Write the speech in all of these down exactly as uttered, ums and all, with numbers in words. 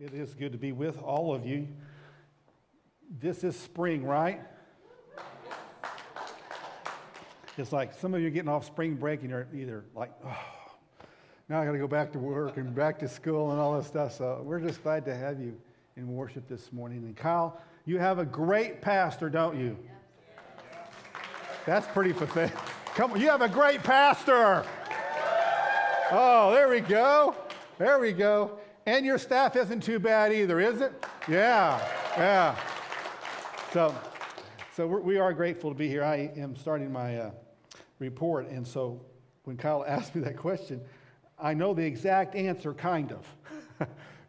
It is good to be with all of you. This is spring, right? It's like some of you are getting off spring break and you're either like, oh, now I got to go back to work and back to school and all this stuff. So we're just glad to have you in worship this morning. And Kyle, you have a great pastor, don't you? That's pretty pathetic. Come on, you have a great pastor. Oh, there we go. There we go. And your staff isn't too bad either, is it? Yeah, yeah. So, so we're, we are grateful to be here. I am starting my uh, report, and so when Kyle asked me that question, I know the exact answer, kind of,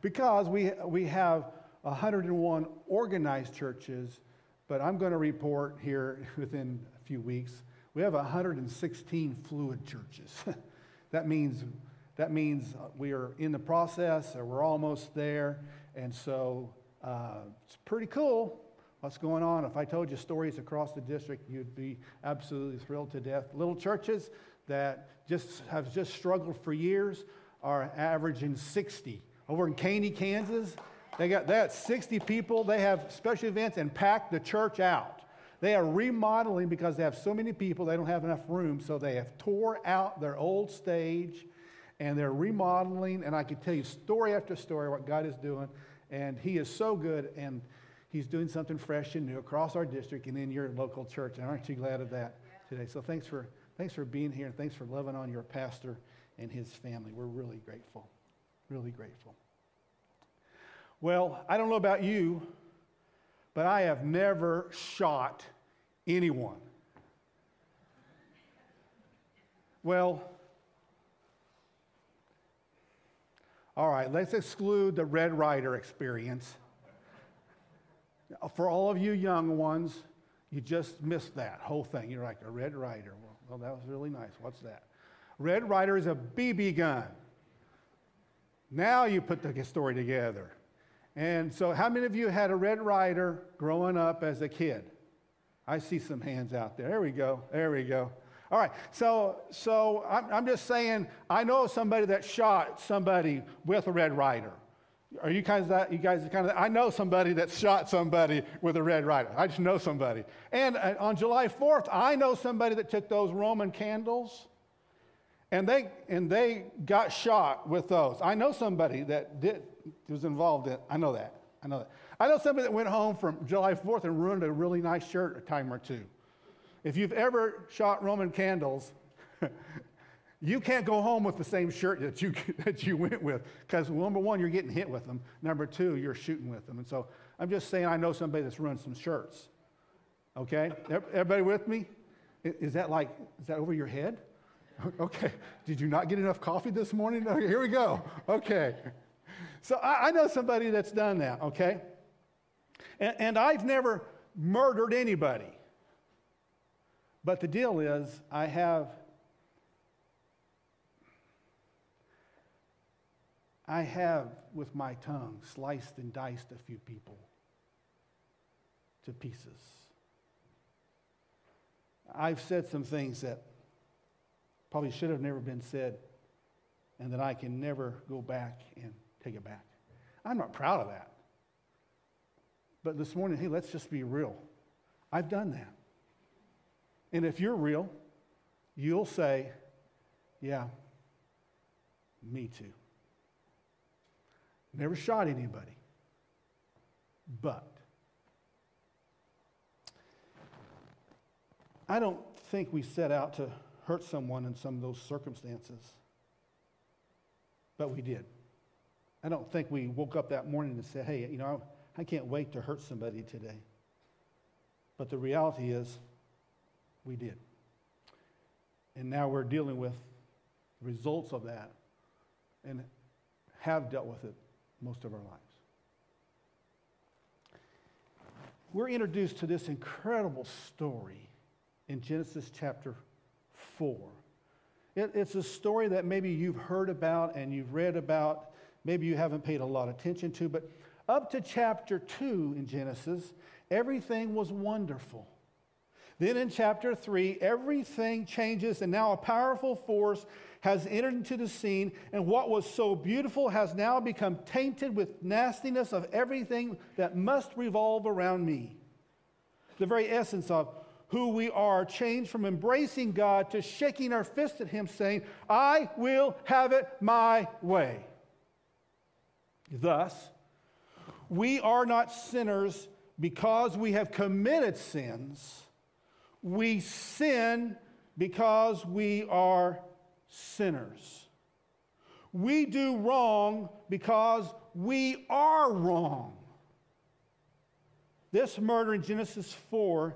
because we we have one hundred and one organized churches, but I'm going to report here within a few weeks. We have one hundred sixteen fluid churches. That means. That means we are in the process, or we're almost there, and so uh, it's pretty cool what's going on. If I told you stories across the district, you'd be absolutely thrilled to death. Little churches that just have just struggled for years are averaging sixty. Over in Caney, Kansas, they got, they got sixty people. They have special events and pack the church out. They are remodeling because they have so many people, they don't have enough room, so they have tore out their old stage, and they're remodeling, and I can tell you story after story what God is doing, and He is so good, and He's doing something fresh and new across our district and in your local church, and aren't you glad of that today? So thanks for thanks for being here, and thanks for loving on your pastor and his family. We're really grateful, really grateful. Well, I don't know about you, but I have never shot anyone. Well, all right, let's exclude the Red Rider experience. For all of you young ones, you just missed that whole thing. You're like, a Red Rider. Well, well, that was really nice. What's that? Red Rider is a B B gun. Now you put the story together. And so how many of you had a Red Rider growing up as a kid? I see some hands out there. There we go. There we go. All right, so so I'm, I'm just saying, I know somebody that shot somebody with a Red Rider. Are you guys that? You guys kind of? I know somebody that shot somebody with a Red Rider. I just know somebody. And uh, on July fourth, I know somebody that took those Roman candles, and they and they got shot with those. I know somebody that did was involved in. I know that. I know that. I know somebody that went home from July fourth and ruined a really nice shirt a time or two. If you've ever shot Roman candles, you can't go home with the same shirt that you that you went with, because number one, you're getting hit with them. Number two, you're shooting with them. And so I'm just saying, I know somebody that's ruined some shirts. Okay, everybody with me? Is that like is that over your head? Okay, did you not get enough coffee this morning? Okay, here we go. Okay, so I, I know somebody that's done that. Okay, and, and I've never murdered anybody. But the deal is, I have, I have with my tongue sliced and diced a few people to pieces. I've said some things that probably should have never been said, and that I can never go back and take it back. I'm not proud of that. But this morning, hey, let's just be real. I've done that. And if you're real, you'll say, yeah, me too. Never shot anybody. But I don't think we set out to hurt someone in some of those circumstances. But we did. I don't think we woke up that morning and said, hey, you know, I can't wait to hurt somebody today. But the reality is, we did. And now we're dealing with the results of that, and have dealt with it most of our lives. We're introduced to this incredible story in Genesis chapter four. It, it's a story that maybe you've heard about and you've read about, maybe you haven't paid a lot of attention to, but up to chapter two in Genesis, everything was wonderful. Then in chapter three, everything changes, and now a powerful force has entered into the scene, and what was so beautiful has now become tainted with nastiness of everything that must revolve around me. The very essence of who we are changed from embracing God to shaking our fist at him, saying, I will have it my way. Thus, we are not sinners because we have committed sins. We sin because we are sinners. We do wrong because we are wrong. This murder in Genesis four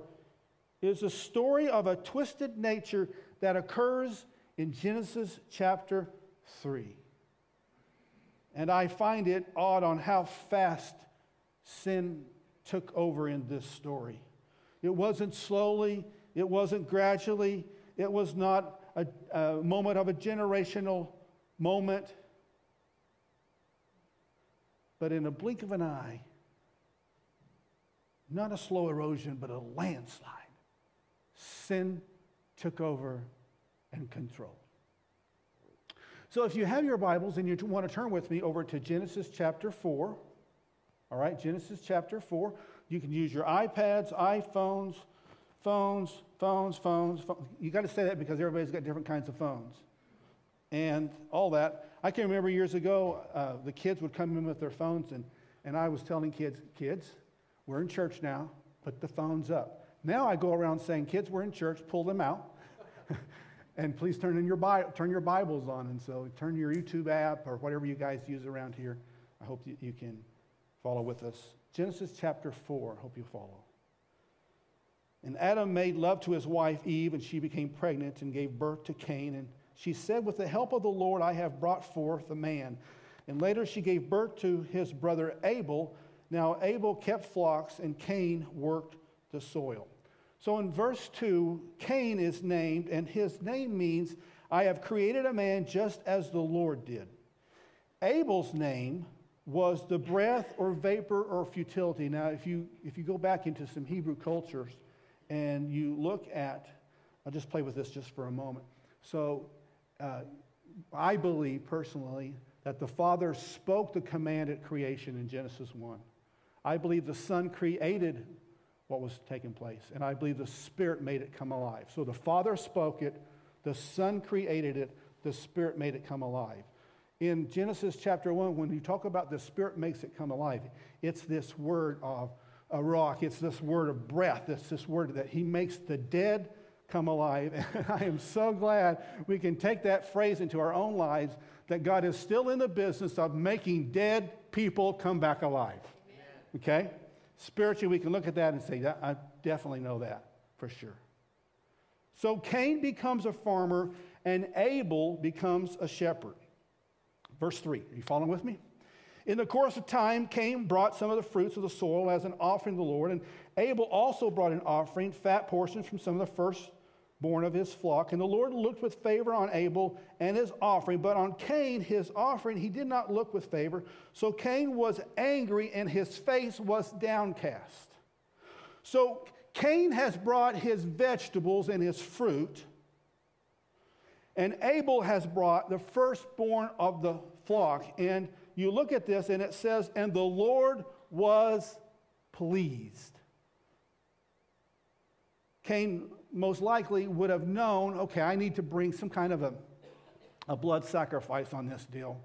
is a story of a twisted nature that occurs in Genesis chapter three. And I find it odd on how fast sin took over in this story. It wasn't slowly, it wasn't gradually, it was not a, a moment of a generational moment. But in a blink of an eye, not a slow erosion, but a landslide, sin took over and controlled. So if you have your Bibles and you want to turn with me over to Genesis chapter four, all right, Genesis chapter four, you can use your iPads, iPhones, phones, phones, phones, phones. You got to say that because everybody's got different kinds of phones and all that. I can remember years ago, uh, the kids would come in with their phones, and, and I was telling kids, kids, we're in church now, put the phones up. Now I go around saying, kids, we're in church, pull them out. And please turn in your Bi- turn your Bibles on. And so turn your YouTube app or whatever you guys use around here. I hope you, you can follow with us. Genesis chapter four, I hope you follow. And Adam made love to his wife Eve, and she became pregnant and gave birth to Cain. And she said, with the help of the Lord, I have brought forth a man. And later she gave birth to his brother Abel. Now Abel kept flocks, and Cain worked the soil. So in verse two, Cain is named, and his name means, I have created a man just as the Lord did. Abel's name was the breath or vapor or futility. Now, if you if you go back into some Hebrew cultures and you look at, I'll just play with this just for a moment. So uh, I believe personally that the Father spoke the command at creation in Genesis one. I believe the Son created what was taking place. And I believe the Spirit made it come alive. So the Father spoke it, the Son created it, the Spirit made it come alive. In Genesis chapter one, when you talk about the Spirit makes it come alive, it's this word of a rock, it's this word of breath, it's this word that he makes the dead come alive. And I am so glad we can take that phrase into our own lives, that God is still in the business of making dead people come back alive. Amen. Okay? Spiritually, we can look at that and say, yeah, I definitely know that for sure. So Cain becomes a farmer and Abel becomes a shepherd. Verse three, are you following with me? In the course of time, Cain brought some of the fruits of the soil as an offering to the Lord, and Abel also brought an offering, fat portions from some of the firstborn of his flock. And the Lord looked with favor on Abel and his offering, but on Cain, his offering, he did not look with favor. So Cain was angry, and his face was downcast. So Cain has brought his vegetables and his fruit, and Abel has brought the firstborn of the flock. And you look at this, and it says, and the Lord was pleased. Cain most likely would have known, okay, I need to bring some kind of a, a blood sacrifice on this deal.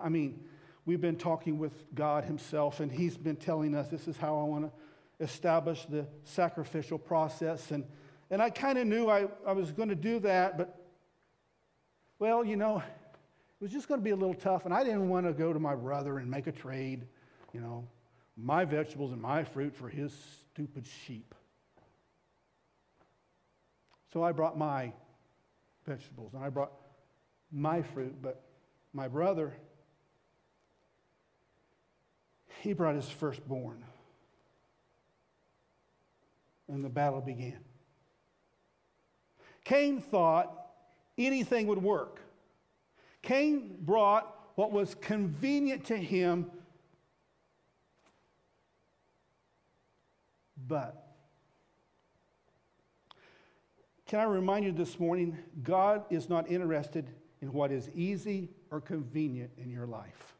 I mean, we've been talking with God himself, and he's been telling us, this is how I want to establish the sacrificial process. And, and I kind of knew I, I was going to do that, but well, you know, it was just going to be a little tough, and I didn't want to go to my brother and make a trade, you know, my vegetables and my fruit for his stupid sheep. So I brought my vegetables, and I brought my fruit, but my brother, he brought his firstborn, and the battle began. Cain thought anything would work. Cain brought what was convenient to him, but can I remind you this morning, God is not interested in what is easy or convenient in your life.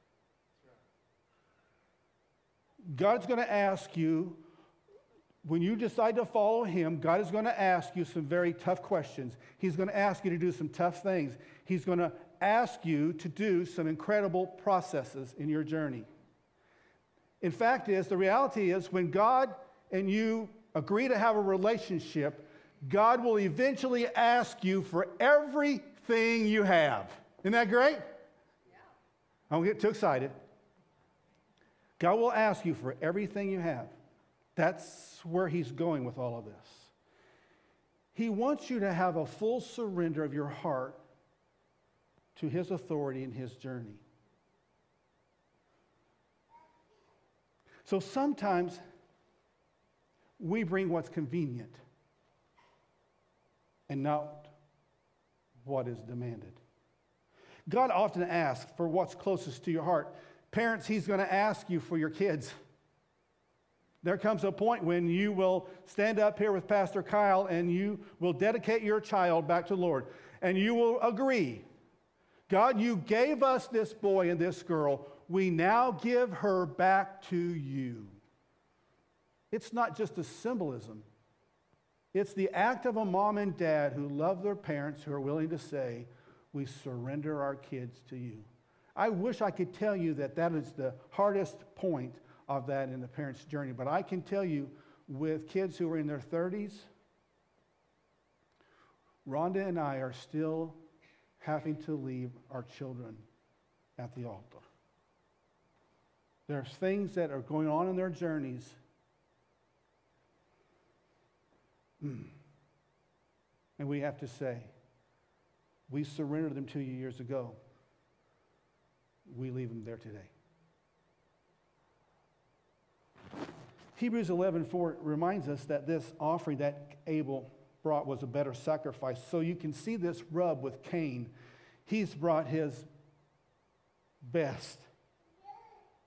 God's going to ask you, when you decide to follow him, God is going to ask you some very tough questions. He's going to ask you to do some tough things. He's going to ask you to do some incredible processes in your journey. In fact, is the reality is when God and you agree to have a relationship, God will eventually ask you for everything you have. Isn't that great? Yeah. I don't get too excited. God will ask you for everything you have. That's where he's going with all of this. He wants you to have a full surrender of your heart to his authority in his journey. So sometimes we bring what's convenient and not what is demanded. God often asks for what's closest to your heart. Parents, he's going to ask you for your kids. There comes a point when you will stand up here with Pastor Kyle and you will dedicate your child back to the Lord. And you will agree, God, you gave us this boy and this girl. We now give her back to you. It's not just a symbolism. It's the act of a mom and dad who love their parents who are willing to say, we surrender our kids to you. I wish I could tell you that that is the hardest point of that in the parent's journey. But I can tell you with kids who are in their thirties, Rhonda and I are still having to leave our children at the altar. There's things that are going on in their journeys. Mm. And we have to say, we surrendered them to you years ago. We leave them there today. Hebrews eleven four reminds us that this offering that Abel brought was a better sacrifice. So you can see this rub with Cain. He's brought his best.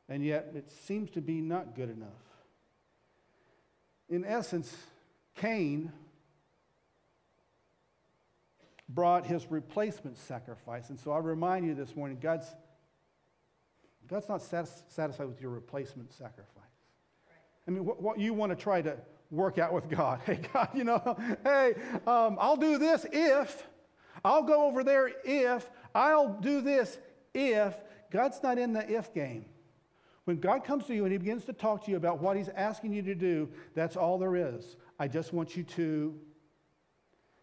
And yet it seems to be not good enough. In essence, Cain brought his replacement sacrifice. And so I remind you this morning, God's, God's not satis- satisfied with your replacement sacrifice. I mean, what, what you want to try to work out with God. Hey, God, you know, hey, um, I'll do this if, I'll go over there if, I'll do this if. God's not in the if game. When God comes to you and he begins to talk to you about what he's asking you to do, that's all there is. I just want you to.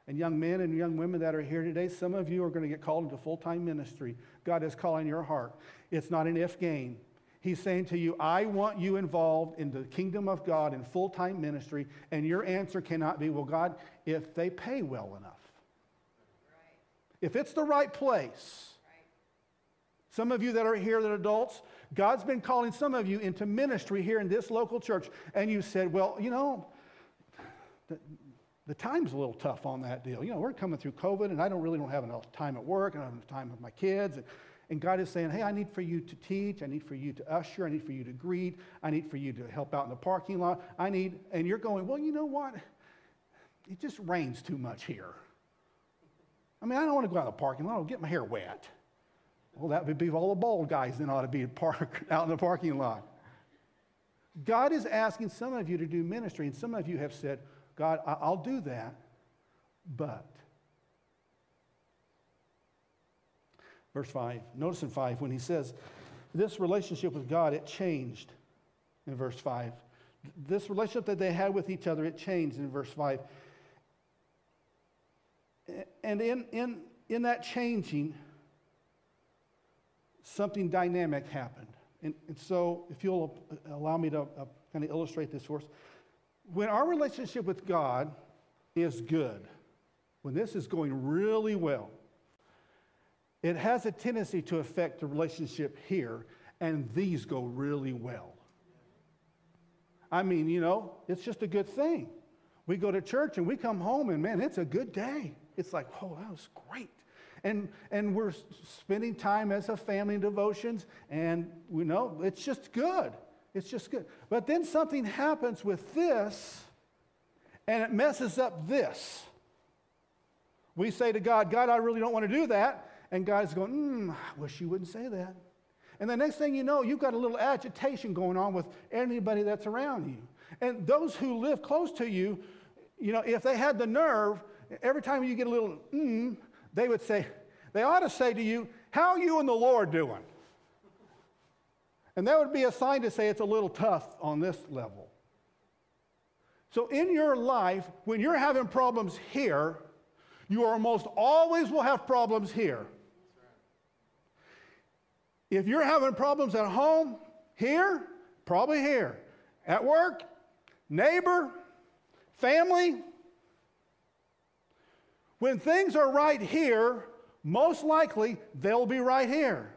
And young men and young women that are here today, some of you are going to get called into full-time ministry. God is calling your heart. It's not an if game. He's saying to you, I want you involved in the kingdom of God in full-time ministry, and your answer cannot be, well, God, if they pay well enough. Right. If it's the right place. Right. Some of you that are here that are adults, God's been calling some of you into ministry here in this local church, and you said, well, you know, the, the time's a little tough on that deal. You know, we're coming through COVID, and I don't really don't have enough time at work, and I don't have time with my kids, and And God is saying, hey, I need for you to teach. I need for you to usher. I need for you to greet. I need for you to help out in the parking lot. I need, and you're going, well, you know what? It just rains too much here. I mean, I don't want to go out in the parking lot. I'll get my hair wet. Well, that would be all the bald guys then ought to be park, out in the parking lot. God is asking some of you to do ministry, and some of you have said, God, I'll do that, but. Verse five, notice in five, when he says, this relationship with God, it changed in verse five. This relationship that they had with each other, it changed in verse five. And in, in, in that changing, something dynamic happened. And, and so, if you'll allow me to uh, kind of illustrate this for us. When our relationship with God is good, when this is going really well, it has a tendency to affect the relationship here, and these go really well. I mean, you know, it's just a good thing. We go to church and we come home, and man, it's a good day. It's like, oh, that was great. And and we're spending time as a family in devotions, and we know it's just good. It's just good. But then something happens with this, and it messes up this. We say to God, God, I really don't want to do that. And God's going, hmm, I wish you wouldn't say that. And the next thing you know, you've got a little agitation going on with anybody that's around you. And those who live close to you, you know, if they had the nerve, every time you get a little mm, they would say, they ought to say to you, how are you and the Lord doing? And that would be a sign to say it's a little tough on this level. So in your life, when you're having problems here, you almost always will have problems here. If you're having problems at home, here, probably here. At work, neighbor, family. When things are right here, most likely they'll be right here.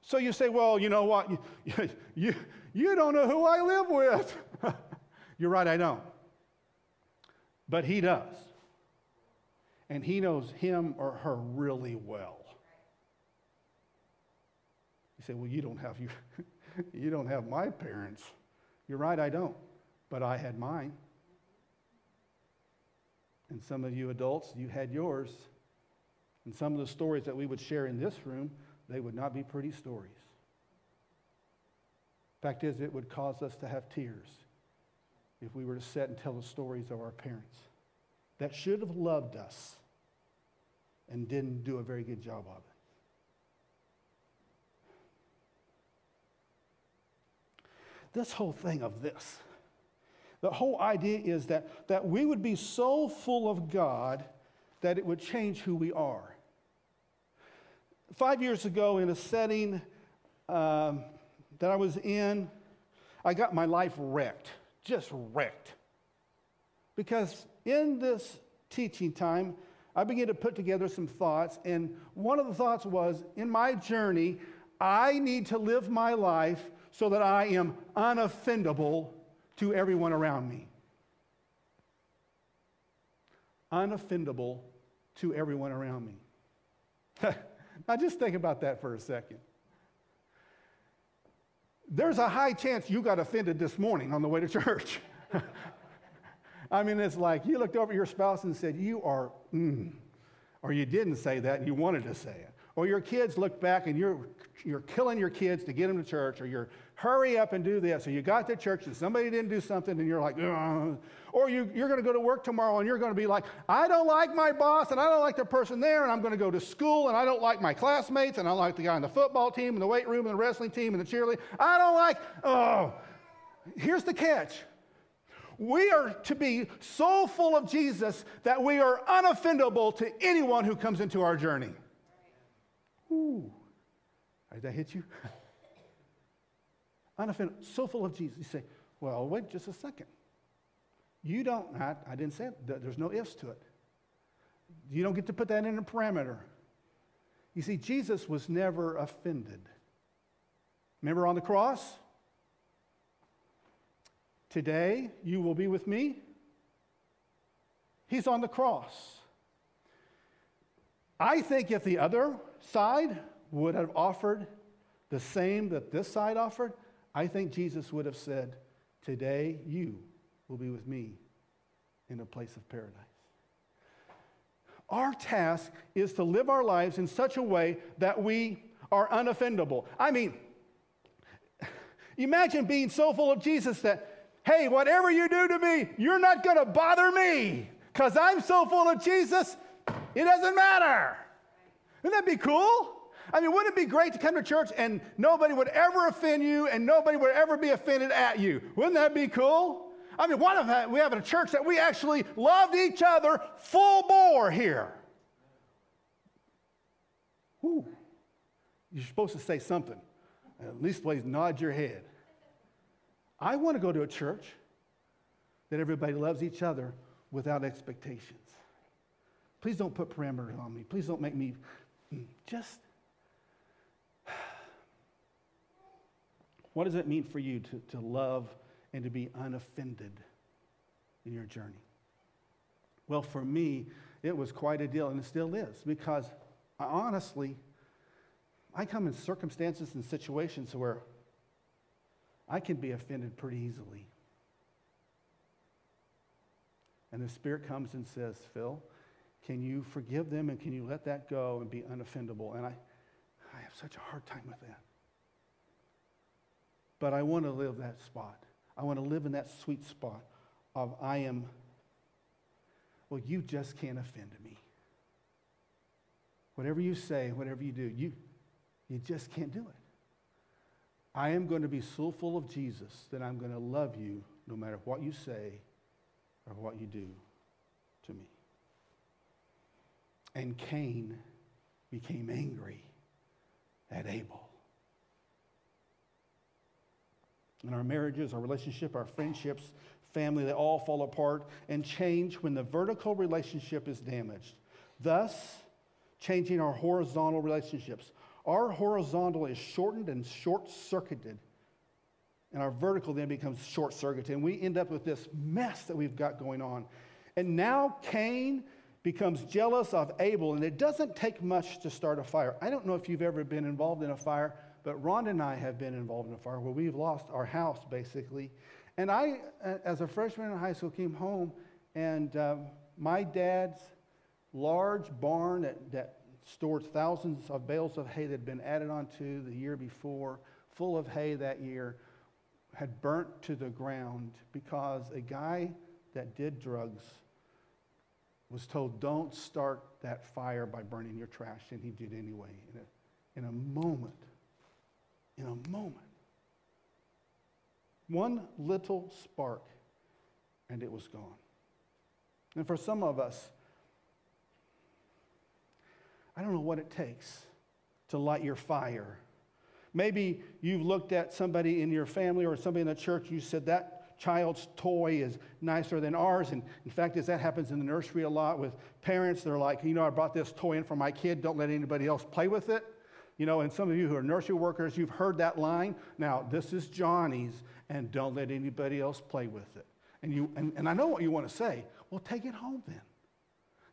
So you say, well, you know what? You, you, you don't know who I live with. You're right, I don't. But he does. And he knows him or her really well. You say, well, you don't have you, you don't have my parents. You're right, I don't. But I had mine. And some of you adults, you had yours. And some of the stories that we would share in this room, they would not be pretty stories. Fact is, it would cause us to have tears if we were to sit and tell the stories of our parents that should have loved us and didn't do a very good job of it. This whole thing of this, the whole idea is that, that we would be so full of God that it would change who we are. Five years ago in a setting um, that I was in, I got my life wrecked, just wrecked. Because in this teaching time, I began to put together some thoughts, and one of the thoughts was, in my journey, I need to live my life so that I am unoffendable to everyone around me. Unoffendable to everyone around me. Now just think about that for a second. There's a high chance you got offended this morning on the way to church. I mean, it's like you looked over at your spouse and said, you are, mm. Or you didn't say that and you wanted to say it. Or your kids look back and you're you're killing your kids to get them to church, or you're hurry up and do this. So you got to church and somebody didn't do something and you're like, ugh. Or you, you're going to go to work tomorrow and you're going to be like, I don't like my boss and I don't like the person there, and I'm going to go to school and I don't like my classmates and I don't like the guy on the football team and the weight room and the wrestling team and the cheerleader. I don't like, oh. Here's the catch. We are to be so full of Jesus that we are unoffendable to anyone who comes into our journey. Ooh, did that hit you? Unoffendable, so full of Jesus. You say, well, wait just a second. You don't, I, I didn't say it, there's no ifs to it. You don't get to put that in a parameter. You see, Jesus was never offended. Remember on the cross? Today, you will be with me. He's on the cross. I think if the other side would have offered the same that this side offered, I think Jesus would have said, today you will be with me in a place of paradise. Our task is to live our lives in such a way that we are unoffendable. I mean, imagine being so full of Jesus that, hey, whatever you do to me, you're not going to bother me because I'm so full of Jesus, it doesn't matter. Wouldn't that be cool? I mean, wouldn't it be great to come to church and nobody would ever offend you and nobody would ever be offended at you? Wouldn't that be cool? I mean, one of that, we have a church that we actually loved each other full bore here. Ooh. You're supposed to say something. At least please nod your head. I want to go to a church that everybody loves each other without expectations. Please don't put parameters on me. Please don't make me just. What does it mean for you to, to love and to be unoffended in your journey? Well, for me, it was quite a deal, and it still is, because I honestly, I come in circumstances and situations where I can be offended pretty easily. And the Spirit comes and says, Phil, Can you forgive them, and can you let that go and be unoffendable? And I, I have such a hard time with that. But I want to live that spot. I want to live in that sweet spot of I am, well, you just can't offend me. Whatever you say, whatever you do, you, you just can't do it. I am going to be so full of Jesus that I'm going to love you no matter what you say or what you do to me. And Cain became angry at Abel. And our marriages, our relationship, our friendships, family, they all fall apart and change when the vertical relationship is damaged, thus changing our horizontal relationships. Our horizontal is shortened and short-circuited, and our vertical then becomes short-circuited, and we end up with this mess that we've got going on. And now Cain becomes jealous of Abel, and it doesn't take much to start a fire. I don't know if you've ever been involved in a fire, but Rhonda and I have been involved in a fire where we've lost our house, basically. And I, as a freshman in high school, came home, and uh, my dad's large barn that, that stored thousands of bales of hay that had been added onto the year before, full of hay that year, had burnt to the ground because a guy that did drugs was told, don't start that fire by burning your trash, and he did anyway. In a, in a moment, in a moment, one little spark, and it was gone. And for some of us, I don't know what it takes to light your fire. Maybe you've looked at somebody in your family or somebody in the church, you said that child's toy is nicer than ours. And in fact, as that happens in the nursery a lot with parents, they're like, you know, I brought this toy in for my kid. Don't let anybody else play with it. You know, and some of you who are nursery workers, you've heard that line. Now, this is Johnny's, and don't let anybody else play with it. And you, and, and I know what you want to say. Well, take it home then.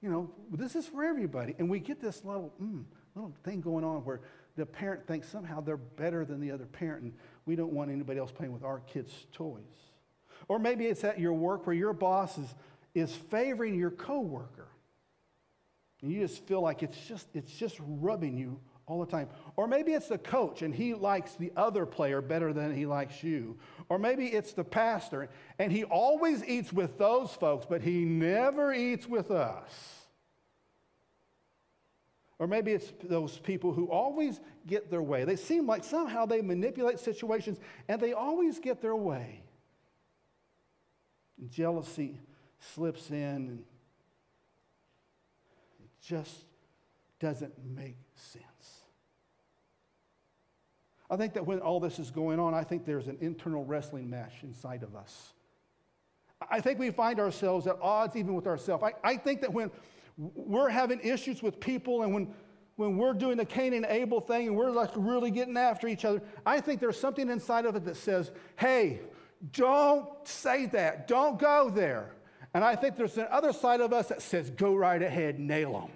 You know, this is for everybody. And we get this little, mm, little thing going on where the parent thinks somehow they're better than the other parent, and we don't want anybody else playing with our kids' toys. Or maybe it's at your work where your boss is, is favoring your coworker, and you just feel like it's just it's just rubbing you all the time. Or maybe it's the coach, and he likes the other player better than he likes you. Or maybe it's the pastor, and he always eats with those folks, but he never eats with us. Or maybe it's those people who always get their way. They seem like somehow they manipulate situations, and they always get their way. Jealousy slips in, and it just doesn't make sense. I think that when all this is going on, I think there's an internal wrestling match inside of us. I think we find ourselves at odds even with ourselves. I, I think that when we're having issues with people, and when, when we're doing the Cain and Abel thing, and we're like really getting after each other, I think there's something inside of it that says, hey, don't say that. Don't go there. And I think there's another side of us that says, go right ahead, nail them.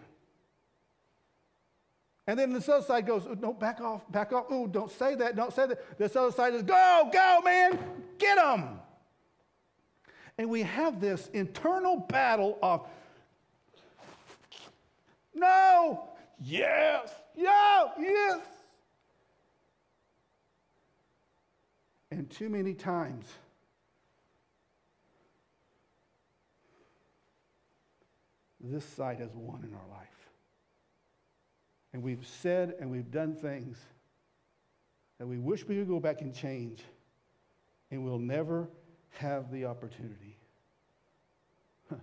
And then this other side goes, oh, no, back off, back off. Oh, don't say that, don't say that. This other side is, go, go, man, get them. And we have this internal battle of, no, yes, no, yes. And too many times, this side has won in our life. And we've said and we've done things that we wish we could go back and change, and we'll never have the opportunity. Huh.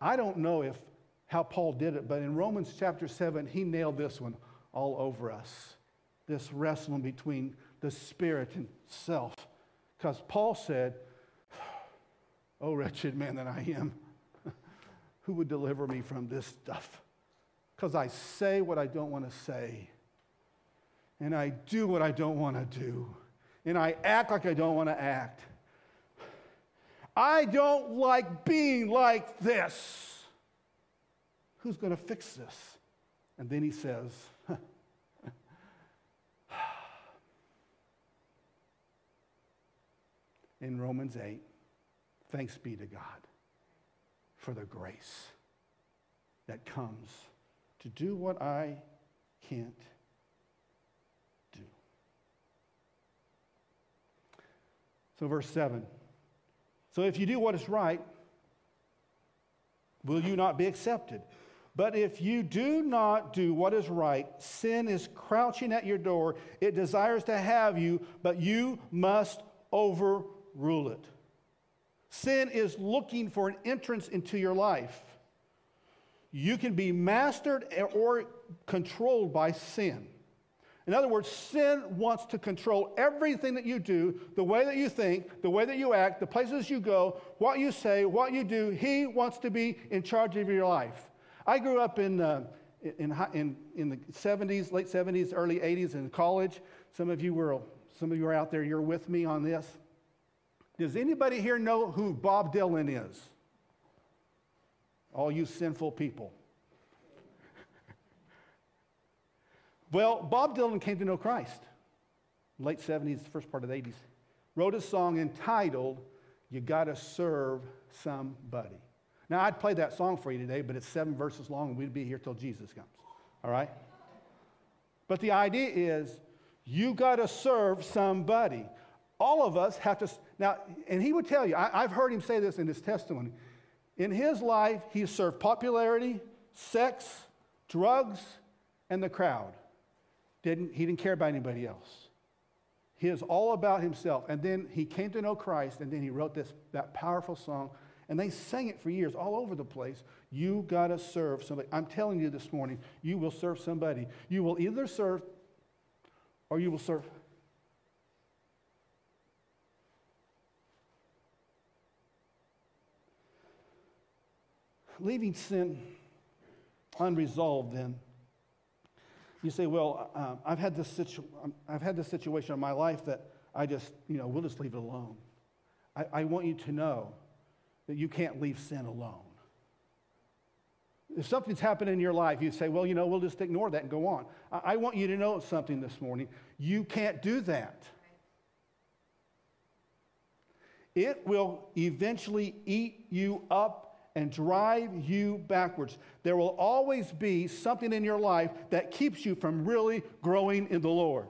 I don't know if how Paul did it, but in Romans chapter seven, he nailed this one all over us, this wrestling between the spirit and self. Because Paul said, oh, wretched man that I am, who would deliver me from this stuff? Because I say what I don't want to say, and I do what I don't want to do, and I act like I don't want to act. I don't like being like this. Who's going to fix this? And then he says, in Romans eight, thanks be to God for the grace that comes to do what I can't do. So verse seven. So if you do what is right, will you not be accepted? But if you do not do what is right, sin is crouching at your door. It desires to have you, but you must overrule it. Sin is looking for an entrance into your life. You can be mastered or controlled by sin. In other words, sin wants to control everything that you do, the way that you think, the way that you act, the places you go, what you say, what you do. He wants to be in charge of your life. I grew up in, uh, in, in, in the seventies, late seventies, early eighties in college. Some of you were, some of you are out there, you're with me on this. Does anybody here know who Bob Dylan is? All you sinful people. Well, Bob Dylan came to know Christ. Late seventies, first part of the eighties. Wrote a song entitled, You Gotta Serve Somebody. Now, I'd play that song for you today, but it's seven verses long, and we'd be here till Jesus comes, all right? But the idea is, you got to serve somebody. All of us have to, now, and he would tell you, I, I've heard him say this in his testimony. In his life, he served popularity, sex, drugs, and the crowd. Didn't, he didn't care about anybody else. He is all about himself. And then he came to know Christ, and then he wrote this, that powerful song, and they sang it for years all over the place. You got to serve somebody. I'm telling you this morning, you will serve somebody. You will either serve or you will serve. Leaving sin unresolved then. You say, well, um, I've had this situ- I've had this situation in my life that I just, you know, we'll just leave it alone. I, I want you to know that you can't leave sin alone. If something's happened in your life, you say, well, you know, we'll just ignore that and go on. I, I want you to know something this morning. You can't do that. It will eventually eat you up and drive you backwards. There will always be something in your life that keeps you from really growing in the Lord.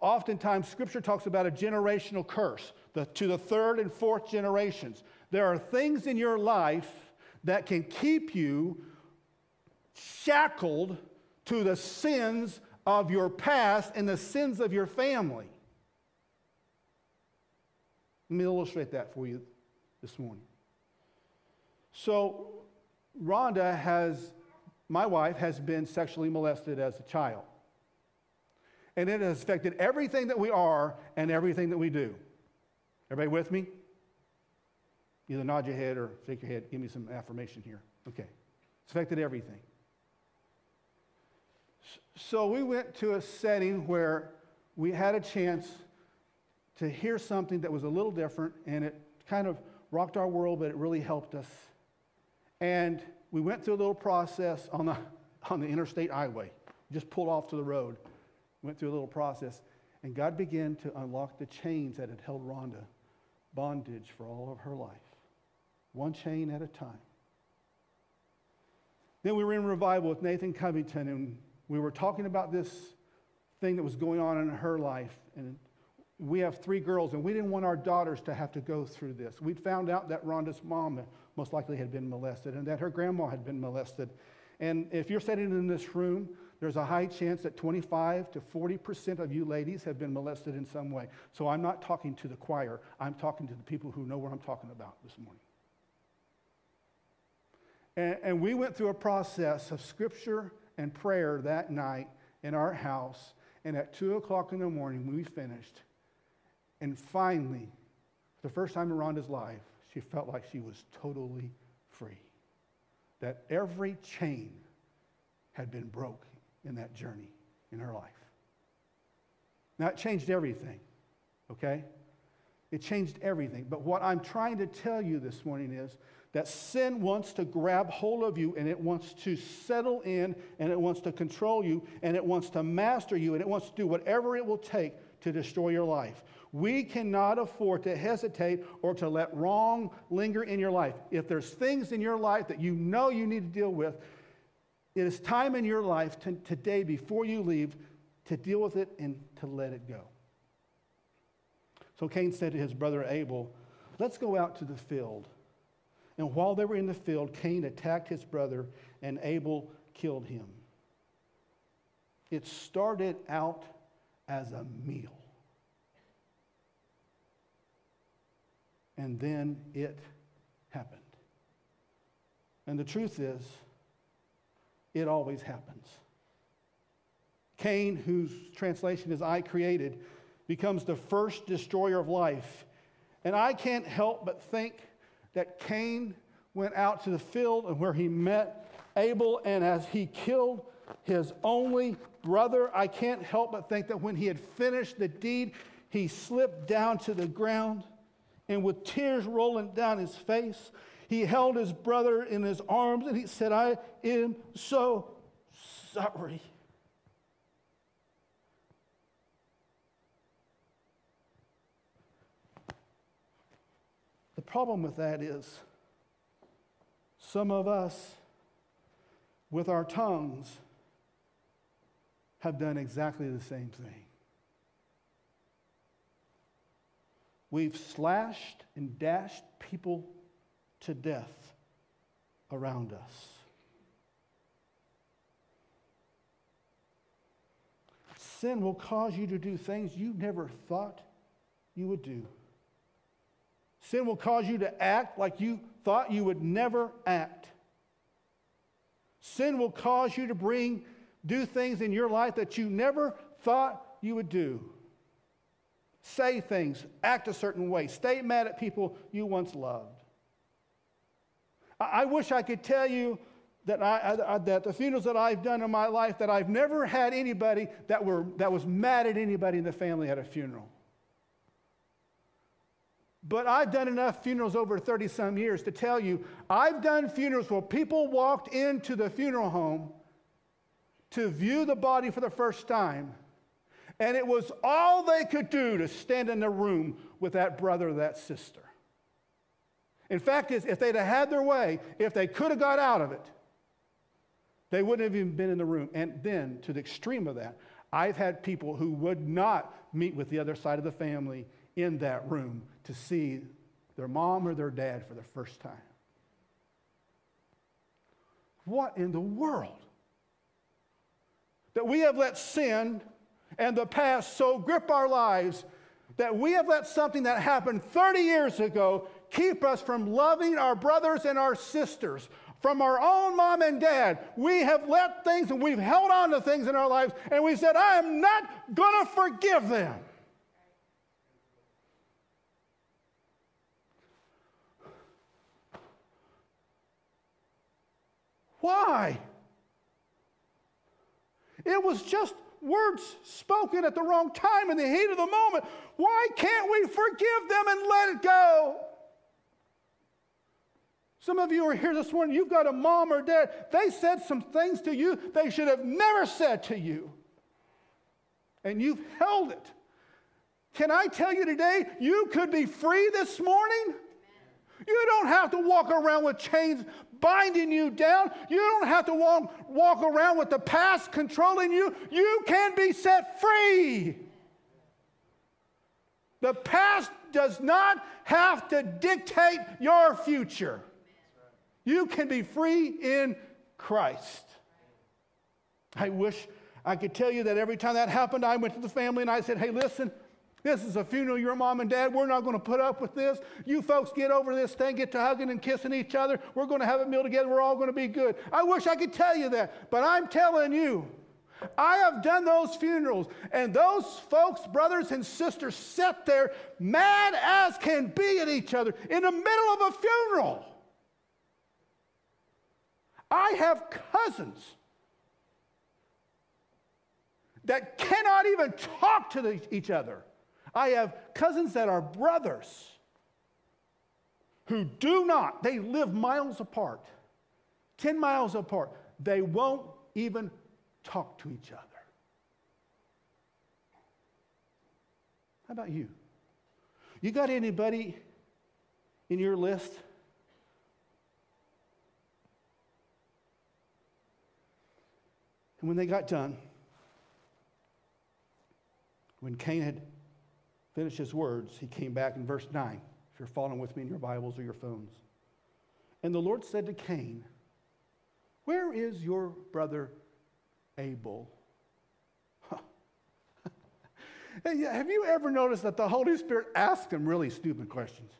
Oftentimes, Scripture talks about a generational curse. The, to the third and fourth generations. There are things in your life that can keep you shackled to the sins of your past and the sins of your family. Let me illustrate that for you this morning. So, Rhonda has, my wife, has been sexually molested as a child. And it has affected everything that we are and everything that we do. Everybody with me? Either nod your head or shake your head. Give me some affirmation here. Okay. It's affected everything. So we went to a setting where we had a chance to hear something that was a little different, and it kind of rocked our world, but it really helped us. And we went through a little process on the, on the interstate highway. We just pulled off to the road. Went through a little process. And God began to unlock the chains that had held Rhonda bondage for all of her life, one chain at a time. Then we were in revival with Nathan Covington, and we were talking about this thing that was going on in her life. And we have three girls, and we didn't want our daughters to have to go through this. We'd found out that Rhonda's mom most likely had been molested and that her grandma had been molested. And if you're sitting in this room, there's a high chance that twenty-five to forty percent of you ladies have been molested in some way. So I'm not talking to the choir. I'm talking to the people who know what I'm talking about this morning. And, and we went through a process of scripture and prayer that night in our house. And at two o'clock in the morning, we finished. And finally, for the first time in Rhonda's life, she felt like she was totally free. That every chain had been broken in that journey in her life. Now, it changed everything, okay? It changed everything. But what I'm trying to tell you this morning is that sin wants to grab hold of you, and it wants to settle in, and it wants to control you, and it wants to master you, and it wants to do whatever it will take to destroy your life. We cannot afford to hesitate or to let wrong linger in your life. If there's things in your life that you know you need to deal with, it is time in your life to, today before you leave to deal with it and to let it go. So Cain said to his brother Abel, let's go out to the field. And while they were in the field, Cain attacked his brother and Abel killed him. It started out as a meal. And then it happened. And the truth is, it always happens. Cain, whose translation is I created, becomes the first destroyer of life. And I can't help but think that Cain went out to the field and where he met Abel, and as he killed his only brother, I can't help but think that when he had finished the deed, he slipped down to the ground, and with tears rolling down his face, he held his brother in his arms and he said, I am so sorry. The problem with that is some of us with our tongues have done exactly the same thing. We've slashed and dashed people to death around us. Sin will cause you to do things you never thought you would do. Sin will cause you to act like you thought you would never act. Sin will cause you to bring, do things in your life that you never thought you would do. Say things, act a certain way, stay mad at people you once loved. I, I wish I could tell you that, I, I, that the funerals that I've done in my life, that I've never had anybody that, were, that was mad at anybody in the family at a funeral. But I've done enough funerals over thirty-some years to tell you, I've done funerals where people walked into the funeral home to view the body for the first time, and it was all they could do to stand in the room with that brother or that sister. In fact, if they'd have had their way, if they could have got out of it, they wouldn't have even been in the room. And then, to the extreme of that, I've had people who would not meet with the other side of the family in that room to see their mom or their dad for the first time. What in the world? That we have let sin and the past so grip our lives that we have let something that happened thirty years ago keep us from loving our brothers and our sisters, from our own mom and dad. We have let things, and we've held on to things in our lives, and we said, I am not going to forgive them. Why? It was just words spoken at the wrong time in the heat of the moment. Why can't we forgive them and let it go? Some of you are here this morning, you've got a mom or dad. They said some things to you they should have never said to you. And you've held it. Can I tell you today, you could be free this morning? You don't have to walk around with chains binding you down. You don't have to walk, walk around with the past controlling you. You can be set free. The past does not have to dictate your future. You can be free in Christ. I wish I could tell you that every time that happened, I went to the family and I said, hey, listen, this is a funeral, your mom and dad. We're not going to put up with this. You folks get over this thing, get to hugging and kissing each other. We're going to have a meal together. We're all going to be good. I wish I could tell you that, but I'm telling you, I have done those funerals, and those folks, brothers and sisters, sat there mad as can be at each other in the middle of a funeral. I have cousins that cannot even talk to the, each other. I have cousins that are brothers who do not, they live miles apart, ten miles apart. They won't even talk to each other. How about you? You got anybody in your list? And when they got done, when Cain had finished his words, he came back in verse nine, if you're following with me in your Bibles or your phones. And the Lord said to Cain, "Where is your brother Abel?" Huh. Have you ever noticed that the Holy Spirit asks him really stupid questions?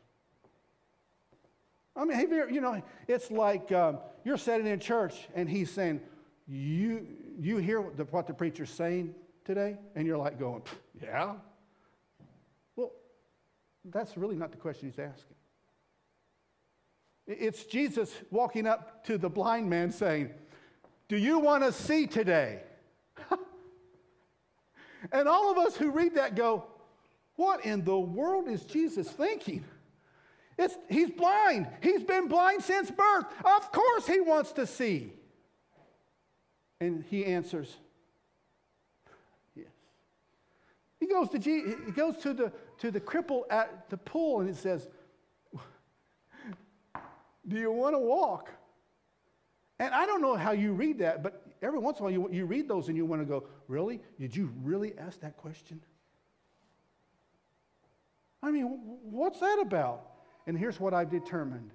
I mean, have you, ever, you know, it's like um, you're sitting in church and he's saying, You you hear what the, what the preacher's saying today, and you're like going, yeah? Well, that's really not the question he's asking. It's Jesus walking up to the blind man saying, "Do you want to see today?" And all of us who read that go, what in the world is Jesus thinking? It's, he's blind. He's been blind since birth. Of course he wants to see. And he answers, yes. He goes to G- he goes to the to the cripple at the pool, and he says, "Do you want to walk?" And I don't know how you read that, but every once in a while you you read those and you want to go, "Really? Did you really ask that question? I mean, what's that about?" And here's what I've determined: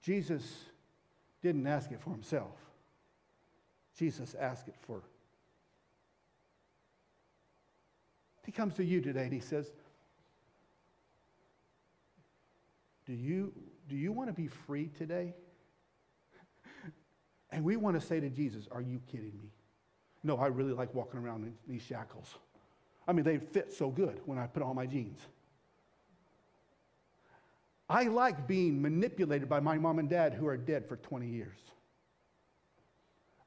Jesus didn't ask it for himself. Jesus asked it for. He comes to you today and he says, Do you, do you want to be free today?" And we want to say to Jesus, "Are you kidding me? No, I really like walking around in these shackles. I mean, they fit so good when I put on my jeans. I like being manipulated by my mom and dad who are dead for twenty years.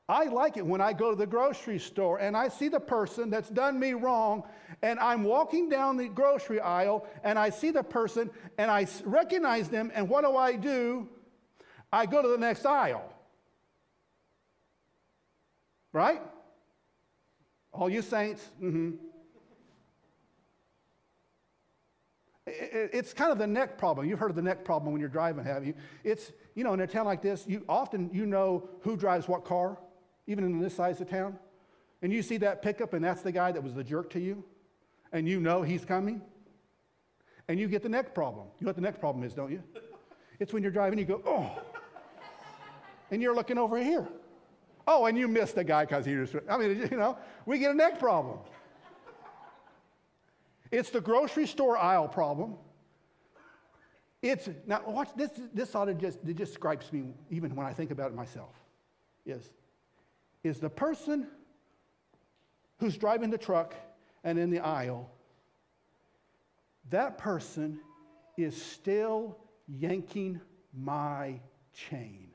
I like it when I go to the grocery store and I see the person that's done me wrong, and I'm walking down the grocery aisle and I see the person and I recognize them, and what do I do? I go to the next aisle. Right? All you saints, mm-hmm. It's kind of the neck problem. You've heard of the neck problem when you're driving, have you? It's, you know, in a town like this, you often, you know who drives what car, even in this size of town, and you see that pickup, and that's the guy that was the jerk to you, and you know he's coming, and you get the neck problem. You know what the neck problem is, don't you? It's when you're driving, you go, oh, and you're looking over here. Oh, and you miss the guy because he just, I mean, you know, we get a neck problem. It's the grocery store aisle problem. It's, now watch, this This ought to just, it just gripes me even when I think about it myself. Is, is the person who's driving the truck and in the aisle, that person is still yanking my chain.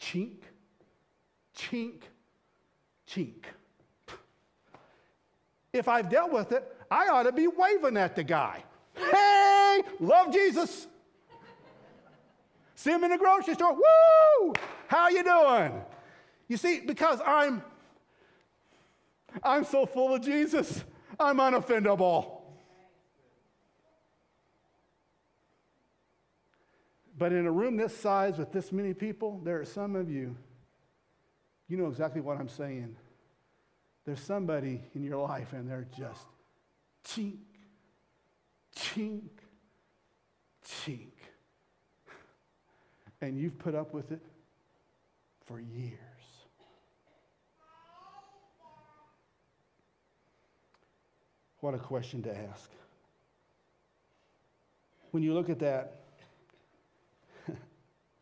Chink, chink, chink. If I've dealt with it, I ought to be waving at the guy. Hey, love Jesus. See him in the grocery store. Woo! How you doing? You see, because I'm, I'm so full of Jesus, I'm unoffendable. But in a room this size with this many people, there are some of you, you know exactly what I'm saying. There's somebody in your life and they're just chink, chink, chink. And you've put up with it for years. What a question to ask. When you look at that,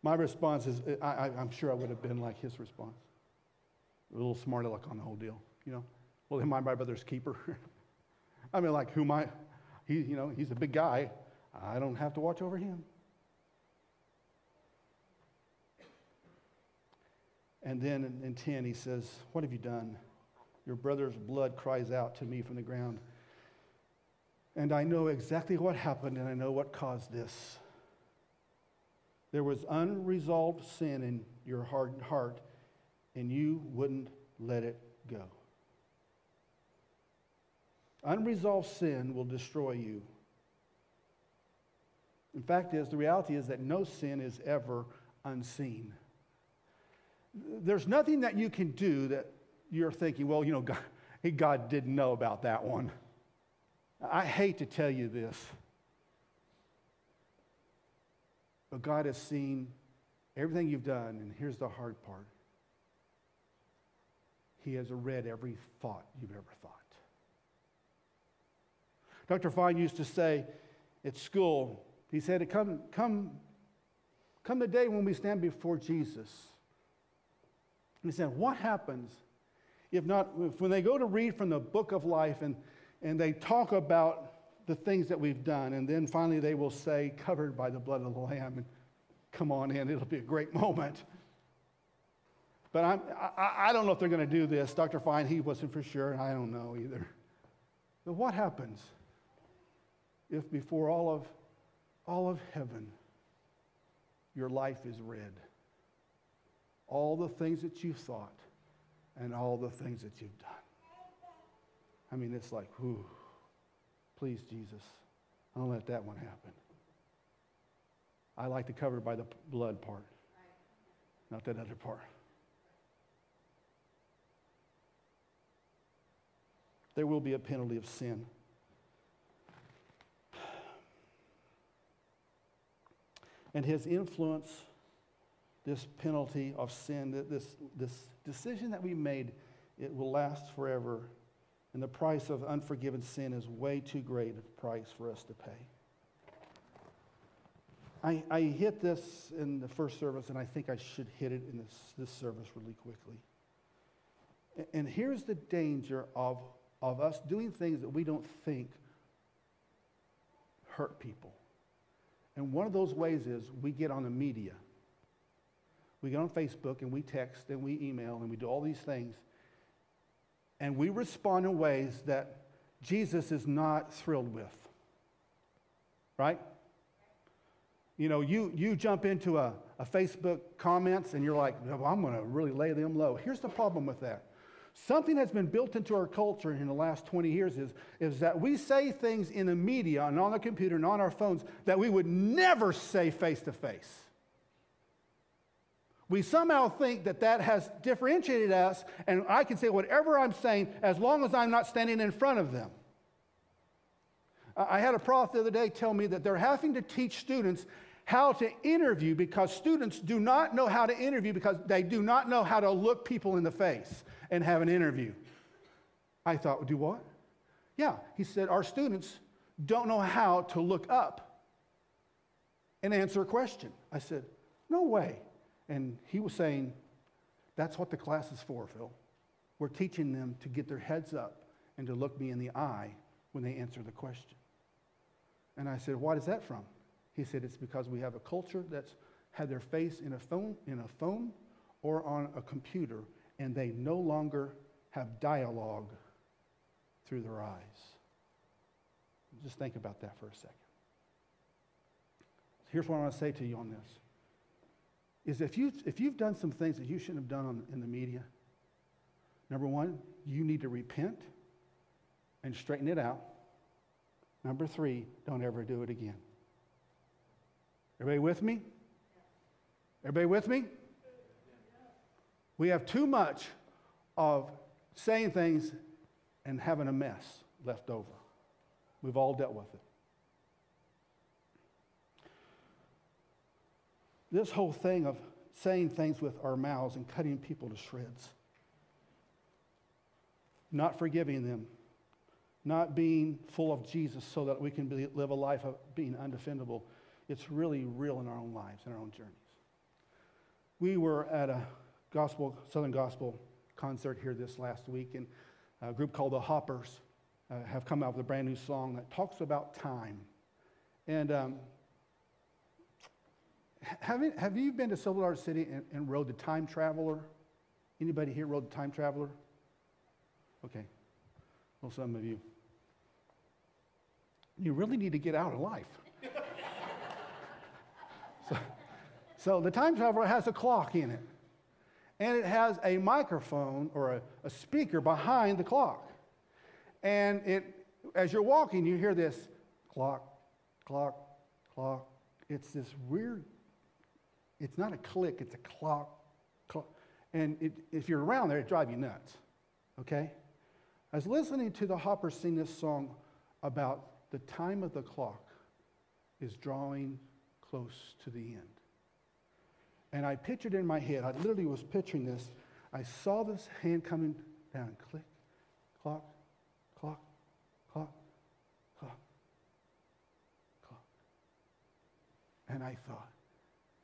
my response is, I, I, I'm sure I would have been like his response. A little smart aleck on the whole deal. You know, well, am I my brother's keeper? I mean, like, who am I? He, you know, he's a big guy. I don't have to watch over him. And then in, in ten, he says, "What have you done? Your brother's blood cries out to me from the ground. And I know exactly what happened, and I know what caused this. There was unresolved sin in your hardened heart, and you wouldn't let it go." Unresolved sin will destroy you. In fact, is the reality is that no sin is ever unseen. There's nothing that you can do that you're thinking, well, you know, God, God didn't know about that one. I hate to tell you this, but God has seen everything you've done, and here's the hard part. He has read every thought you've ever thought. Doctor Fine used to say at school, he said, come, come, come the day when we stand before Jesus. And he said, what happens if not, if when they go to read from the book of life and, and they talk about the things that we've done, and then finally they will say, covered by the blood of the Lamb, and come on in, it'll be a great moment. But I'm, I, I don't know if they're going to do this. Doctor Fine, he wasn't for sure, and I don't know either. But what happens if before all of all of heaven, your life is read? All the things that you've thought and all the things that you've done. I mean, it's like, whew, please, Jesus, don't let that one happen. I like the covered by the blood part, not that other part. There will be a penalty of sin. And his influence, this penalty of sin, this, this decision that we made, it will last forever. And the price of unforgiven sin is way too great a price for us to pay. I, I hit this in the first service, and I think I should hit it in this, this service really quickly. And here's the danger of, of us doing things that we don't think hurt people. And one of those ways is we get on the media. We get on Facebook, and we text, and we email, and we do all these things. And we respond in ways that Jesus is not thrilled with. Right? You know, you, you jump into a, a Facebook comments, and you're like, no, I'm going to really lay them low. Here's the problem with that. Something that's been built into our culture in the last twenty years is, is that we say things in the media and on the computer and on our phones that we would never say face-to-face. We somehow think that that has differentiated us, and I can say whatever I'm saying as long as I'm not standing in front of them. I had a prof the other day tell me that they're having to teach students how to interview because students do not know how to interview because they do not know how to look people in the face and have an interview. I thought, do what? Yeah, he said, our students don't know how to look up and answer a question. I said, no way. And he was saying, that's what the class is for, Phil. We're teaching them to get their heads up and to look me in the eye when they answer the question. And I said, what is that from? He said, it's because we have a culture that's had their face in a phone, in a phone or on a computer, and they no longer have dialogue through their eyes. Just think about that for a second. Here's what I want to say to you on this. Is if, you, if you've done some things that you shouldn't have done on, in the media, number one, you need to repent and straighten it out. Number three, don't ever do it again. Everybody with me? Everybody with me? We have too much of saying things and having a mess left over. We've all dealt with it. This whole thing of saying things with our mouths and cutting people to shreds, not forgiving them, not being full of Jesus so that we can be, live a life of being undefendable, it's really real in our own lives, in our own journeys. We were at a gospel, Southern Gospel concert here this last week, and a group called the Hoppers uh, have come out with a brand new song that talks about time. And um, have, it, have you been to Silver Dollar City and, and rode the Time Traveler? Anybody here rode the Time Traveler? Okay. Well, some of you. You really need to get out of life. So, so the Time Traveler has a clock in it, and it has a microphone or a, a speaker behind the clock, and it as you're walking, you hear this clock, clock, clock. It's this weird, it's not a click, it's a clock, clock. And it, if you're around there, it drives you nuts, okay? I was listening to the Hoppers sing this song about the time of the clock is drawing close to the end. And I pictured in my head, I literally was picturing this. I saw this hand coming down, click, clock, clock, clock, clock, clock. And I thought,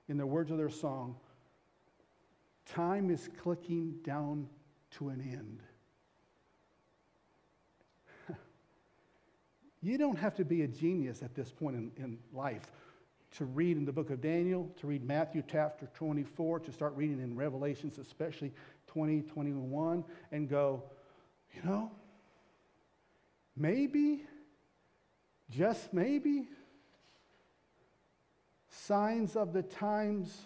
in the words of their song, time is clicking down to an end. You don't have to be a genius at this point in, in life to read in the book of Daniel, to read Matthew chapter twenty-four, to start reading in Revelations, especially twenty, twenty-one, and go, you know, maybe, just maybe, signs of the times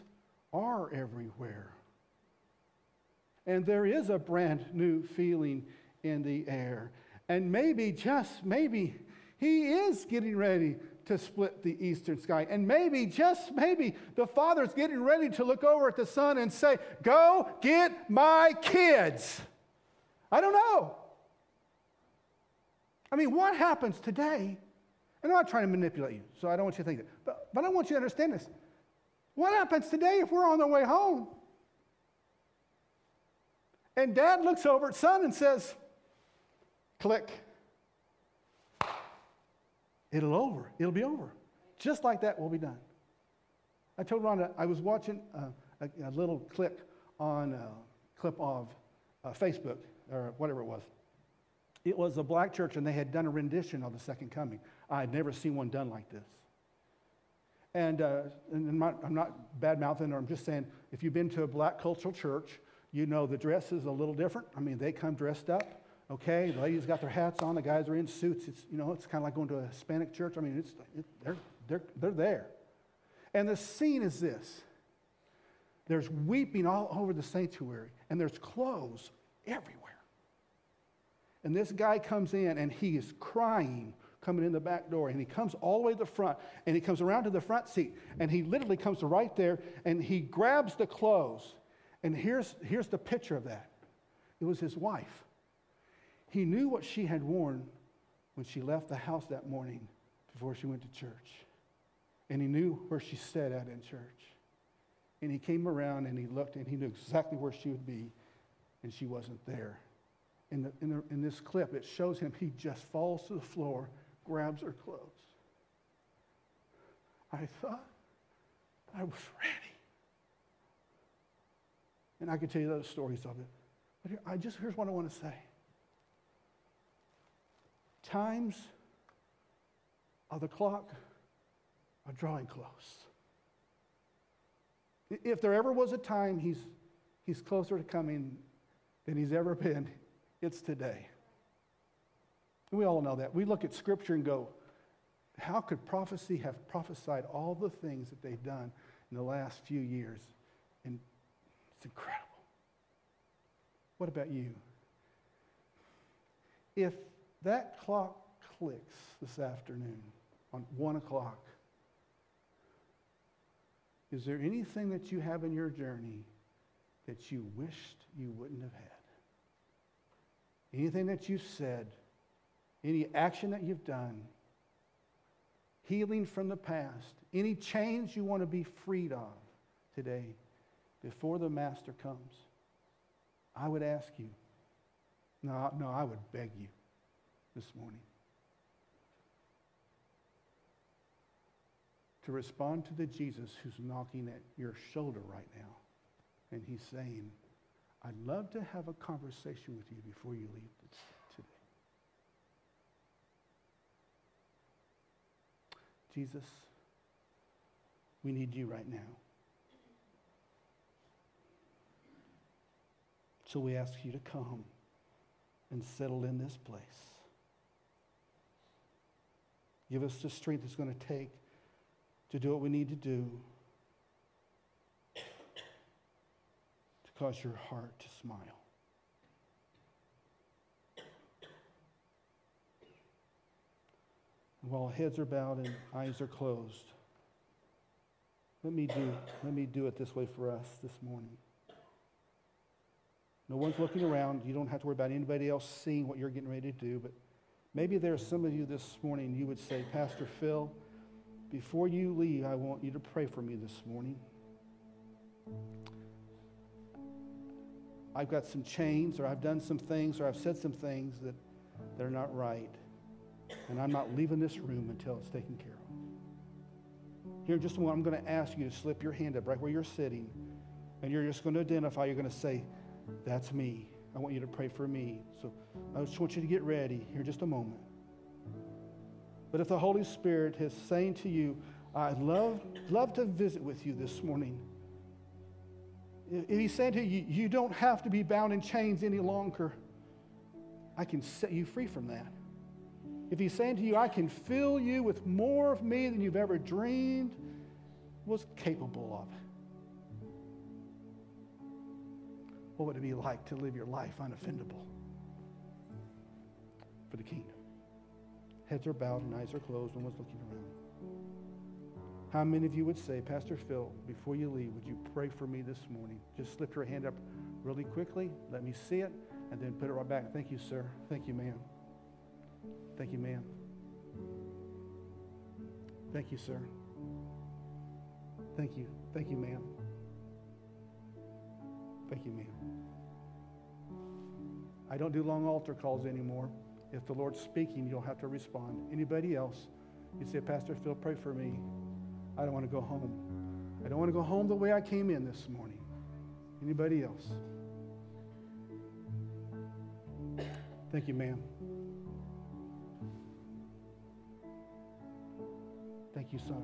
are everywhere. And there is a brand new feeling in the air. And maybe, just maybe, he is getting ready to split the eastern sky. And maybe, just maybe, the Father's getting ready to look over at the Son and say, go get my kids. I don't know. I mean, what happens today? And I'm not trying to manipulate you, so I don't want you to think that. But, but I want you to understand this. What happens today if we're on the way home? And Dad looks over at Son and says, click. It'll over. It'll be over. Just like that, we'll be done. I told Rhonda, I was watching a, a, a little clip on uh, clip of uh, Facebook or whatever it was. It was a black church, and they had done a rendition of the Second Coming. I had never seen one done like this. And, uh, and I'm not, I'm not bad-mouthing, or I'm just saying, if you've been to a black cultural church, you know the dress is a little different. I mean, they come dressed up. Okay, the ladies got their hats on. The guys are in suits. It's, you know, it's kind of like going to a Hispanic church. I mean, it's it, they're they're they're there, and the scene is this: there's weeping all over the sanctuary, and there's clothes everywhere. And this guy comes in, and he is crying, coming in the back door, and he comes all the way to the front, and he comes around to the front seat, and he literally comes to right there, and he grabs the clothes, and here's here's the picture of that. It was his wife. He knew what she had worn when she left the house that morning before she went to church. And he knew where she sat at in church. And he came around and he looked and he knew exactly where she would be, and she wasn't there. In, the, in, the, in this clip, it shows him, he just falls to the floor, grabs her clothes. I thought I was ready. And I could tell you those stories of it. But here, I just, here's what I want to say. Times of the clock are drawing close. If there ever was a time he's, he's closer to coming than he's ever been, it's today. We all know that. We look at Scripture and go, how could prophecy have prophesied all the things that they've done in the last few years? And it's incredible. What about you? If that clock clicks this afternoon on one o'clock, is there anything that you have in your journey that you wished you wouldn't have had? Anything that you've said, any action that you've done, healing from the past, any chains you want to be freed of today before the Master comes? I would ask you, no, no, I would beg you, this morning, to respond to the Jesus who's knocking at your shoulder right now. And he's saying, I'd love to have a conversation with you before you leave today. Jesus, we need you right now. So we ask you to come and settle in this place. Give us the strength it's going to take to do what we need to do to cause your heart to smile. while heads are bowed and eyes are closed. Let me do, let me do it this way for us this morning. No one's looking around. You don't have to worry about anybody else seeing what you're getting ready to do, but maybe there's some of you this morning you would say, Pastor Phil, before you leave, I want you to pray for me this morning. I've got some chains, or I've done some things, or I've said some things that they're not right, and I'm not leaving this room until it's taken care of. Here, just a moment, I'm going to ask you to slip your hand up right where you're sitting, and you're just going to identify. You're going to say, that's me. I want you to pray for me. So I just want you to get ready here just a moment. But if the Holy Spirit is saying to you, I'd love, love to visit with you this morning, if he's saying to you, you don't have to be bound in chains any longer, I can set you free from that. If he's saying to you, I can fill you with more of me than you've ever dreamed, was capable of. What would it be like to live your life unoffendable for the kingdom? Heads are bowed and eyes are closed. No one's looking around. How many of you would say, Pastor Phil, before you leave, would you pray for me this morning? Just slip your hand up really quickly. Let me see it, and then put it right back. Thank you, sir. Thank you, ma'am. Thank you, ma'am. Thank you, sir. Thank you. Thank you, ma'am. Thank you, ma'am. I don't do long altar calls anymore. If the Lord's speaking, you'll have to respond. Anybody else? You say, Pastor Phil, pray for me. I don't want to go home. I don't want to go home the way I came in this morning. Anybody else? Thank you, ma'am. Thank you, sir.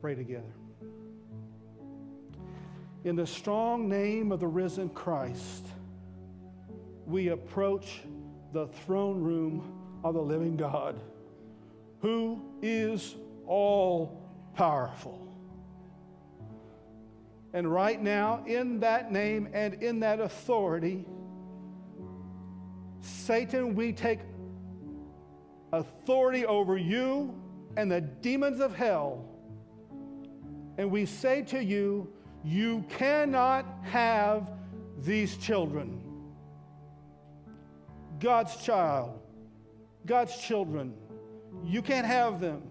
Pray together. In the strong name of the risen Christ, we approach the throne room of the living God, who is all powerful. And right now, in that name and in that authority, Satan, we take authority over you and the demons of hell. And we say to you, you cannot have these children. God's child, God's children, you can't have them.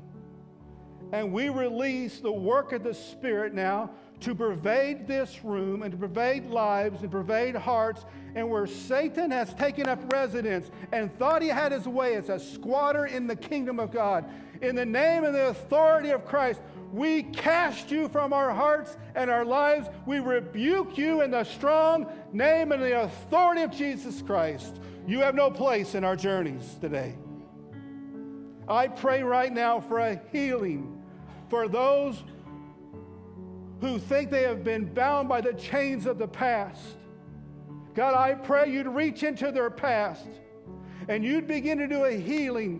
And we release the work of the Spirit now to pervade this room and to pervade lives and pervade hearts. And where Satan has taken up residence and thought he had his way as a squatter in the kingdom of God, in the name and the authority of Christ, we cast you from our hearts and our lives. We rebuke you in the strong name and the authority of Jesus Christ. You have no place in our journeys today. I pray right now for a healing for those who think they have been bound by the chains of the past. God, I pray you'd reach into their past and you'd begin to do a healing.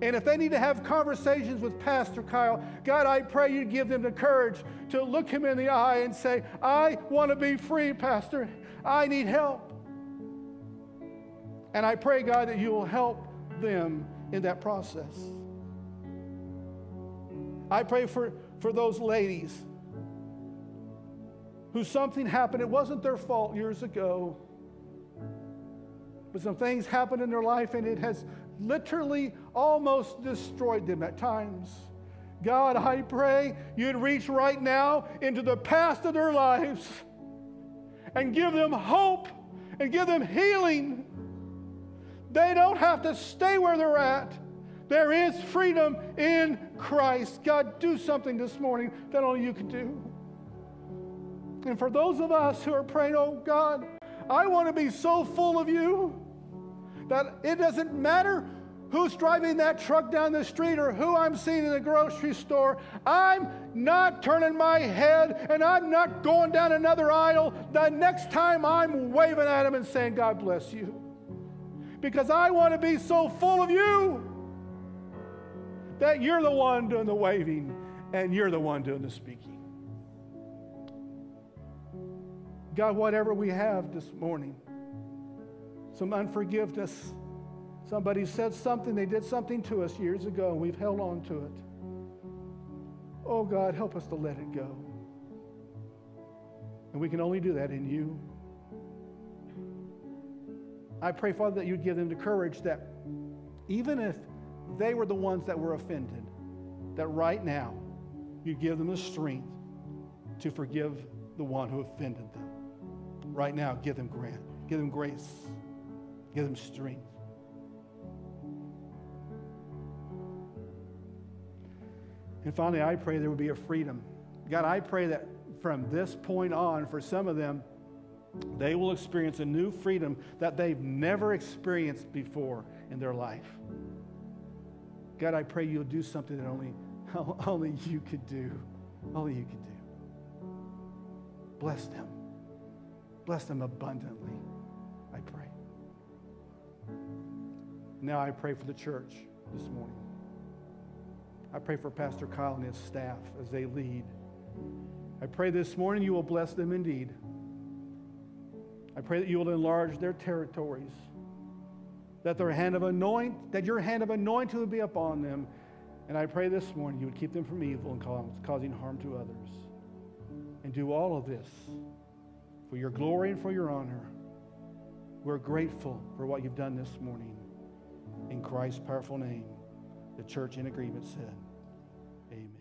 And if they need to have conversations with Pastor Kyle, God, I pray you give them the courage to look him in the eye and say, I want to be free, Pastor. I need help. And I pray, God, that you will help them in that process. I pray for, for those ladies who something happened. It wasn't their fault years ago, but some things happened in their life, and it has literally almost destroyed them at times. God, I pray you'd reach right now into the past of their lives and give them hope and give them healing. They don't have to stay where they're at. There is freedom in Christ. God, do something this morning that only you can do. And for those of us who are praying, oh God, I want to be so full of you that it doesn't matter who's driving that truck down the street or who I'm seeing in the grocery store. I'm not turning my head, and I'm not going down another aisle. The next time I'm waving at him and saying, God bless you. Because I want to be so full of you that you're the one doing the waving and you're the one doing the speaking. God, whatever we have this morning, some unforgiveness, somebody said something, they did something to us years ago, and we've held on to it. Oh, God, help us to let it go. And we can only do that in you. I pray, Father, that you'd give them the courage that even if they were the ones that were offended, that right now you'd give them the strength to forgive the one who offended them. Right now, give them grant, give them grace, give them strength. And finally, I pray there would be a freedom. God, I pray that from this point on, for some of them, they will experience a new freedom that they've never experienced before in their life. God, I pray you'll do something that only, only you could do. Only you could do. Bless them. Bless them abundantly, I pray. Now I pray for the church this morning. I pray for Pastor Kyle and his staff as they lead. I pray this morning you will bless them indeed. I pray that you will enlarge their territories, that their hand of anoint, that your hand of anointing would be upon them. And I pray this morning you would keep them from evil and causing harm to others. And do all of this for your glory and for your honor. We're grateful for what you've done this morning. In Christ's powerful name, the church in agreement said, amen.